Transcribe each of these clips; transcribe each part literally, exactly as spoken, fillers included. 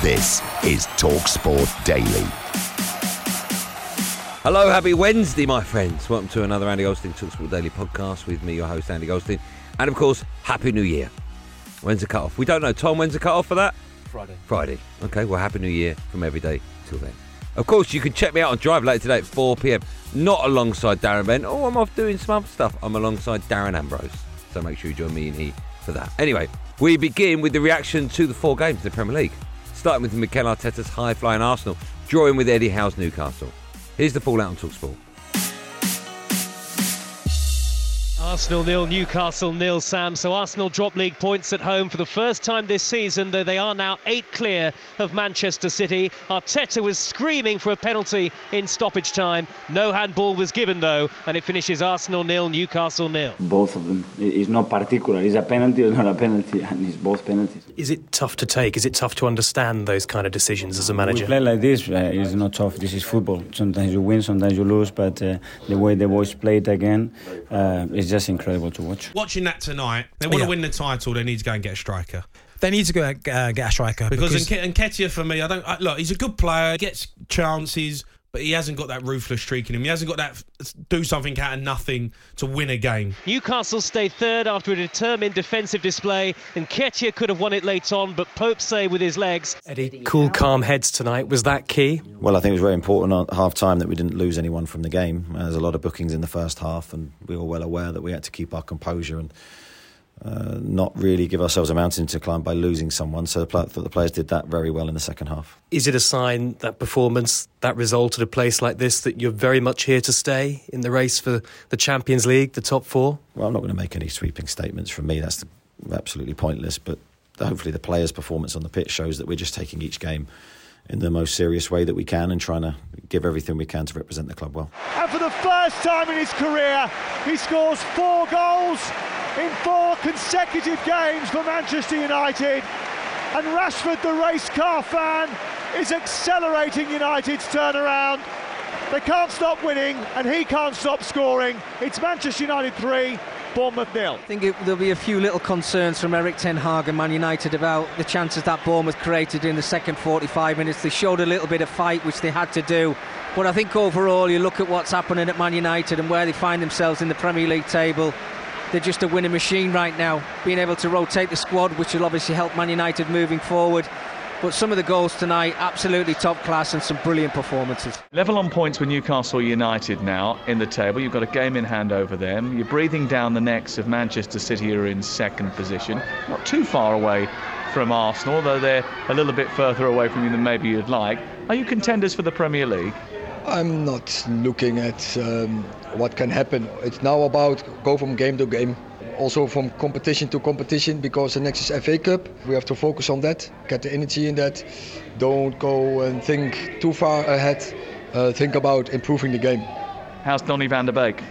This is TalkSport Daily. Hello, happy Wednesday, my friends. Welcome to another Andy Goldstein TalkSport Daily podcast with me, your host, Andy Goldstein. And, of course, Happy New Year. When's the cut-off? We don't know. Tom, when's the cut-off for that? Friday. Friday. OK, well, Happy New Year from every day till then. Of course, you can check me out on Drive later today at four p.m. Not alongside Darren Bent. Oh, I'm off doing some other stuff. I'm alongside Darren Ambrose. So make sure you join me and he for that. Anyway, we begin with the reaction to the four games in the Premier League. Starting with Mikel Arteta's high-flying Arsenal, drawing with Eddie Howe's Newcastle. Here's the fallout on TalkSport. Arsenal nil, Newcastle nil, Sam. So Arsenal drop league points at home for the first time this season, though they are now eight clear of Manchester City. Arteta was screaming for a penalty in stoppage time. No handball was given, though, and it finishes Arsenal nil, Newcastle nil. Both of them. It's not particular. It's a penalty or not a penalty, and it's both penalties. Is it tough to take? Is it tough to understand those kind of decisions as a manager? We play like this. Uh, it's not tough. This is football. Sometimes you win, sometimes you lose, but uh, the way the boys play it again, uh, it's just incredible to watch. Watching that tonight, they want yeah. to win the title, they need to go and get a striker. They need to go and uh, get a striker. Because, because... Enke- Ketia, for me, I don't I, look, he's a good player, he gets chances, but he hasn't got that ruthless streak in him. He hasn't got that do something out of nothing to win a game. Newcastle stay third after a determined defensive display, and Ketia could have won it late on, but Pope saved with his legs. Eddie, cool, calm heads tonight. Was that key? Well, I think it was very important at half-time that we didn't lose anyone from the game. There's a lot of bookings in the first half, and we were well aware that we had to keep our composure and uh, not really give ourselves a mountain to climb by losing someone. So the players did that very well in the second half. Is it a sign, that performance, that result at a place like this, that you're very much here to stay in the race for the Champions League, the top four? Well, I'm not going to make any sweeping statements from me. That's absolutely pointless. But hopefully the players' performance on the pitch shows that we're just taking each game in the most serious way that we can and trying to give everything we can to represent the club well. And for the first time in his career, he scores four goals in four consecutive games for Manchester United. And Rashford, the race car fan, is accelerating United's turnaround. They can't stop winning and he can't stop scoring. It's Manchester United three, Bournemouth nil. I think it, there'll be a few little concerns from Erik ten Hag and Man United about the chances that Bournemouth created in the second forty-five minutes. They showed a little bit of fight, which they had to do. But I think overall, you look at what's happening at Man United and where they find themselves in the Premier League table. They're just a winning machine right now, being able to rotate the squad, which will obviously help Man United moving forward. But some of the goals tonight, absolutely top class and some brilliant performances. Level on points with Newcastle United now in the table. You've got a game in hand over them. You're breathing down the necks of Manchester City, who are in second position. Not too far away from Arsenal, though they're a little bit further away from you than maybe you'd like. Are you contenders for the Premier League? I'm not looking at um, what can happen. It's now about go from game to game, also from competition to competition, because the next is F A Cup. We have to focus on that, get the energy in that. Don't go and think too far ahead. Uh, think about improving the game. How's Donny van de Beek?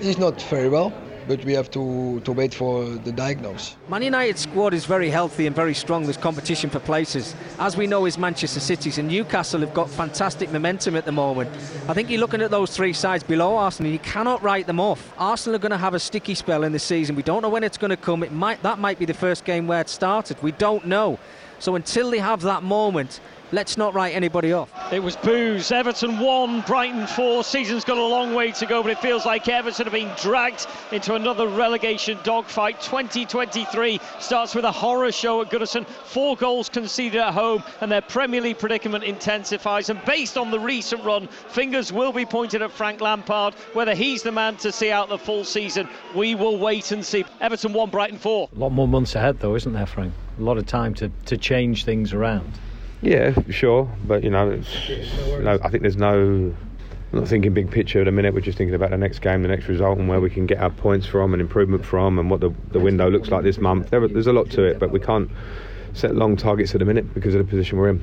He's not very well, but we have to, to wait for the diagnose. Man United's squad is very healthy and very strong. There's competition for places. As we know, is Manchester City's, and Newcastle have got fantastic momentum at the moment. I think you're looking at those three sides below Arsenal, you cannot write them off. Arsenal are going to have a sticky spell in the season. We don't know when it's going to come. It might That might be the first game where it started. We don't know. So until they have that moment, let's not write anybody off. It was boos. Everton one, Brighton four. Season's got a long way to go, but it feels like Everton have been dragged into another relegation dogfight. twenty twenty-three starts with a horror show at Goodison. Four goals conceded at home, and their Premier League predicament intensifies. And based on the recent run, fingers will be pointed at Frank Lampard. Whether he's the man to see out the full season, we will wait and see. Everton one, Brighton four. A lot more months ahead, though, isn't there, Frank? A lot of time to, to change things around. Yeah, sure, but you know, it's, no no, I think there's no. I'm not thinking big picture at the minute. We're just thinking about the next game, the next result, and where we can get our points from and improvement from, and what the the window looks like this month. There, there's a lot to it, but we can't set long targets at the minute because of the position we're in.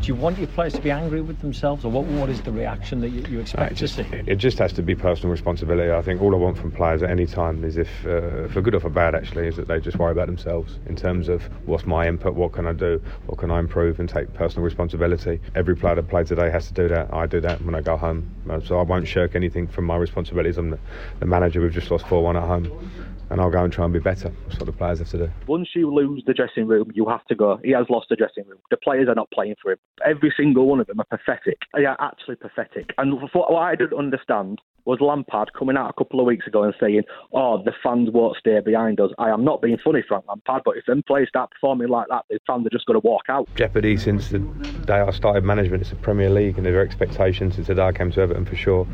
Do you want your players to be angry with themselves, or what? What is the reaction that you, you expect uh, just, to see? It just has to be personal responsibility. I think all I want from players at any time is, if uh, for good or for bad, actually, is that they just worry about themselves in terms of what's my input, what can I do, what can I improve, and take personal responsibility. Every player that played today has to do that. I do that when I go home, so I won't shirk anything from my responsibilities. I'm the, the manager. We've just lost four one at home, and I'll go and try and be better. That's what the players have to do. Once you lose the dressing room, you have to go. He has lost the dressing room. The players are not playing for him. Every single one of them are pathetic. They are actually pathetic. And what I didn't understand was Lampard coming out a couple of weeks ago and saying, oh, the fans won't stay behind us. I am not being funny, Frank Lampard, but if them players start performing like that, the fans are just going to walk out. Jeopardy since the day I started management. It's the Premier League, and their expectations since the day I came to Everton, for sure.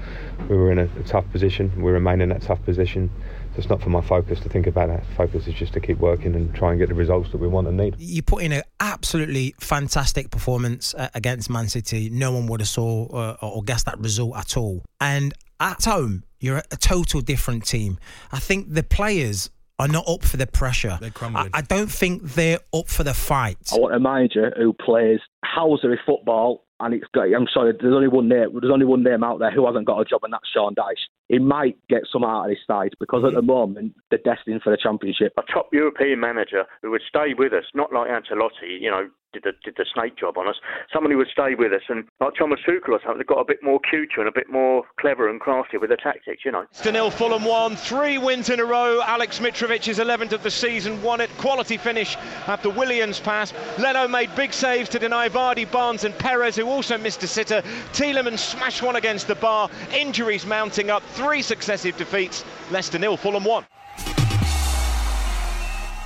We were in a, a tough position. We remain in that tough position. It's not for my focus to think about that. Focus is just to keep working and try and get the results that we want and need. You put in an absolutely fantastic performance uh, against Man City. No one would have saw uh, or guessed that result at all. And at home, you're a total different team. I think the players are not up for the pressure. They're crumbling. I, I don't think they're up for the fight. I want a manager who plays housery football. And it's got, I'm sorry, there's only one name. There's only one name out there who hasn't got a job, and that's Sean Dyche. He might get some out of his side because at the moment they're destined for the Championship. A top European manager who would stay with us, not like Ancelotti, you know, did the, did the snake job on us. Someone who would stay with us, and like Thomas Tuchel or something, they got a bit more cuter and a bit more clever and crafty with their tactics, you know. Still Fulham won, three wins in a row. Alex Mitrovic is eleventh of the season, won it. Quality finish after Williams' pass. Leno made big saves to deny Vardy, Barnes and Perez, who also missed a sitter. Tielemans smashed one against the bar. Injuries mounting up, three successive defeats. Leicester nil, Fulham won.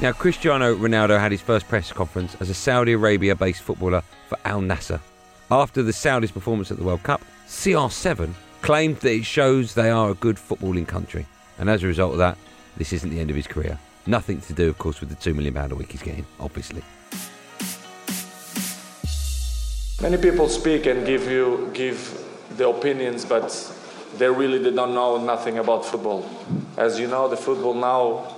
Now, Cristiano Ronaldo had his first press conference as a Saudi Arabia-based footballer for Al Nassr. After the Saudis' performance at the World Cup, C R seven claimed that it shows they are a good footballing country. And as a result of that, this isn't the end of his career. Nothing to do, of course, with the two million pounds a week he's getting, obviously. Many people speak and give you give the opinions, but they really they don't know nothing about football. As you know, the football now,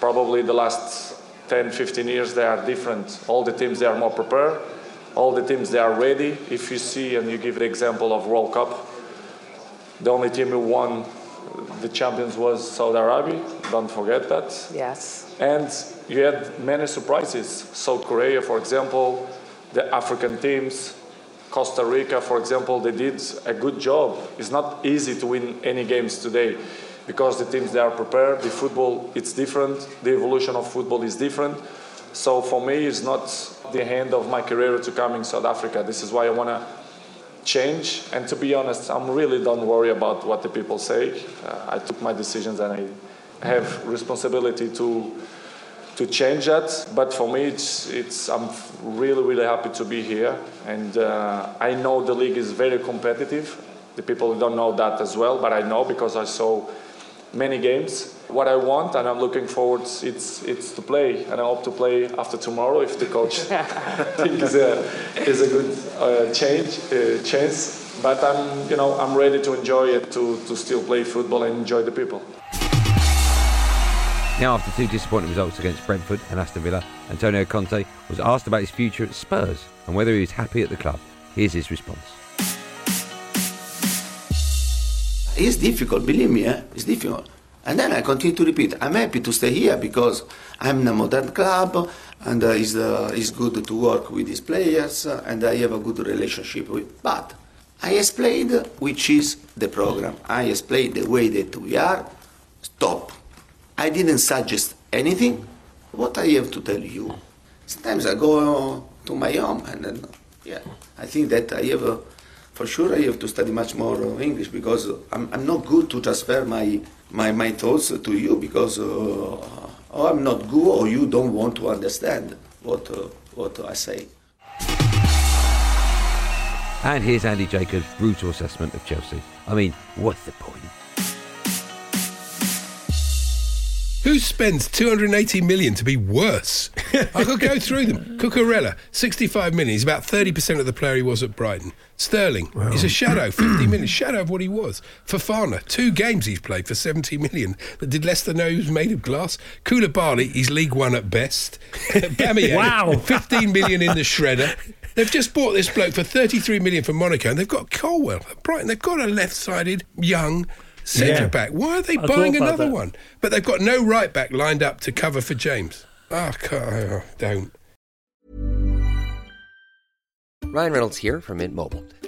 probably the last ten, fifteen years, they are different. All the teams, they are more prepared. All the teams, they are ready. If you see, and you give the example of World Cup, the only team who won the champions was Saudi Arabia. Don't forget that. Yes. And you had many surprises. South Korea, for example, the African teams, Costa Rica, for example, they did a good job. It's not easy to win any games today, because the teams, they are prepared, the football, it's different, the evolution of football is different. So for me, it's not the end of my career to come in South Africa. This is why I want to change. And to be honest, I'm really don't worry about what the people say. Uh, I took my decisions and I have responsibility to to change that. But for me, it's, it's I'm really, really happy to be here. And uh, I know the league is very competitive. The people don't know that as well, but I know because I saw many games. What I want, and I'm looking forward, it's it's to play, and I hope to play after tomorrow if the coach thinks uh, is a good uh, change uh, chance. But I'm you know I'm ready to enjoy it, to to still play football and enjoy the people. Now, after two disappointing results against Brentford and Aston Villa, Antonio Conte was asked about his future at Spurs and whether he was happy at the club. Here's his response. It's difficult, believe me, eh? It's difficult. And then I continue to repeat, I'm happy to stay here because I'm in a modern club, and uh, it's, uh, it's good to work with these players, uh, and I have a good relationship with. But I explained, which is the program. I explained the way that we are. Stop. I didn't suggest anything. What I have to tell you? Sometimes I go to my home and then Yeah, I think that I have, uh, for sure, I have to study much more uh, English, because I'm, I'm not good to transfer my, my, my thoughts to you, because uh, or I'm not good or you don't want to understand what, uh, what I say. And here's Andy Jacobs' brutal assessment of Chelsea. I mean, what's the point? Who spends two hundred eighty million to be worse? I could go through them. Cucurella, sixty-five million. He's about thirty percent of the player he was at Brighton. Sterling, wow. He's a shadow, fifty million. Shadow of what he was. Fofana, two games he's played for seventy million. But did Leicester know he was made of glass? Koulibaly, he's League One at best. Bamian, wow. fifteen million in the shredder. They've just bought this bloke for thirty-three million for Monaco, and they've got Colwell at Brighton. They've got a left-sided, young... centre yeah. back. Why are they I buying another that. one? But they've got no right back lined up to cover for James. Oh, God, don't. Ryan Reynolds here from Mint Mobile.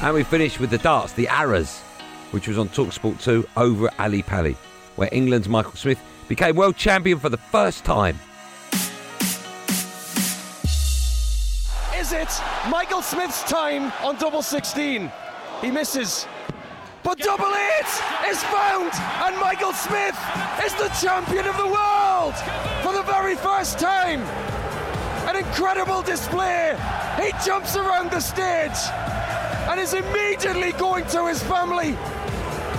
And we finish with the darts, the arrows, which was on TalkSport two over at Ali Pali, where England's Michael Smith became world champion for the first time. Is it Michael Smith's time on double sixteen? He misses, but double eight is found, and Michael Smith is the champion of the world for the very first time. An incredible display. He jumps around the stage and is immediately going to his family.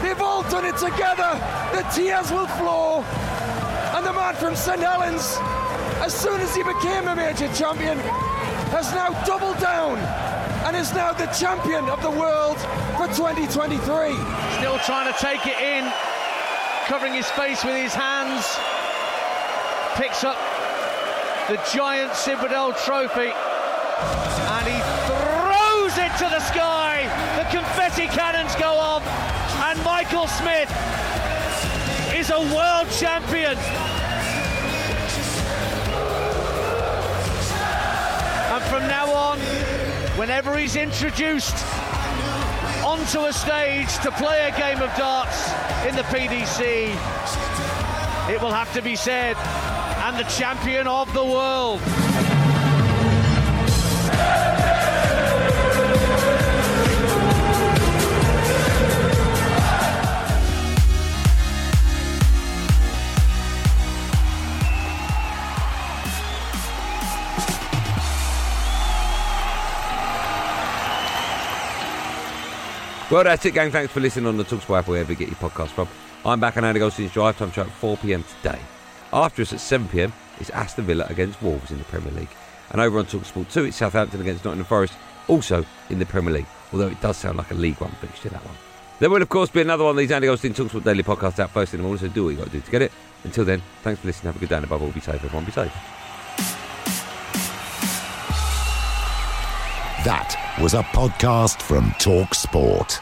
They've all done it together. The tears will flow. And the man from Saint Helens, as soon as he became a major champion, has now doubled down and is now the champion of the world for twenty twenty-three. Still trying to take it in, covering his face with his hands. Picks up the giant Citadel trophy and he throws it to the sky. The confetti cannons go off and Michael Smith is a world champion. And from now on, whenever he's introduced onto a stage to play a game of darts in the P D C, it will have to be said, and the champion of the world. Well, that's it, gang. Thanks for listening on the TalkSport app, wherever you get your podcast from. I'm back on Andy Goldstein's Drive Time Show at four p.m. today. After us at seven p.m. is Aston Villa against Wolves in the Premier League. And over on TalkSport two, it's Southampton against Nottingham Forest, also in the Premier League, although it does sound like a League One fixture, that one. There will, of course, be another one of these Andy Goldstein TalkSport Daily podcasts out first in the morning, so do what you got to do to get it. Until then, thanks for listening. Have a good day, and above all, be safe, everyone. Be safe. That was a podcast from TalkSport.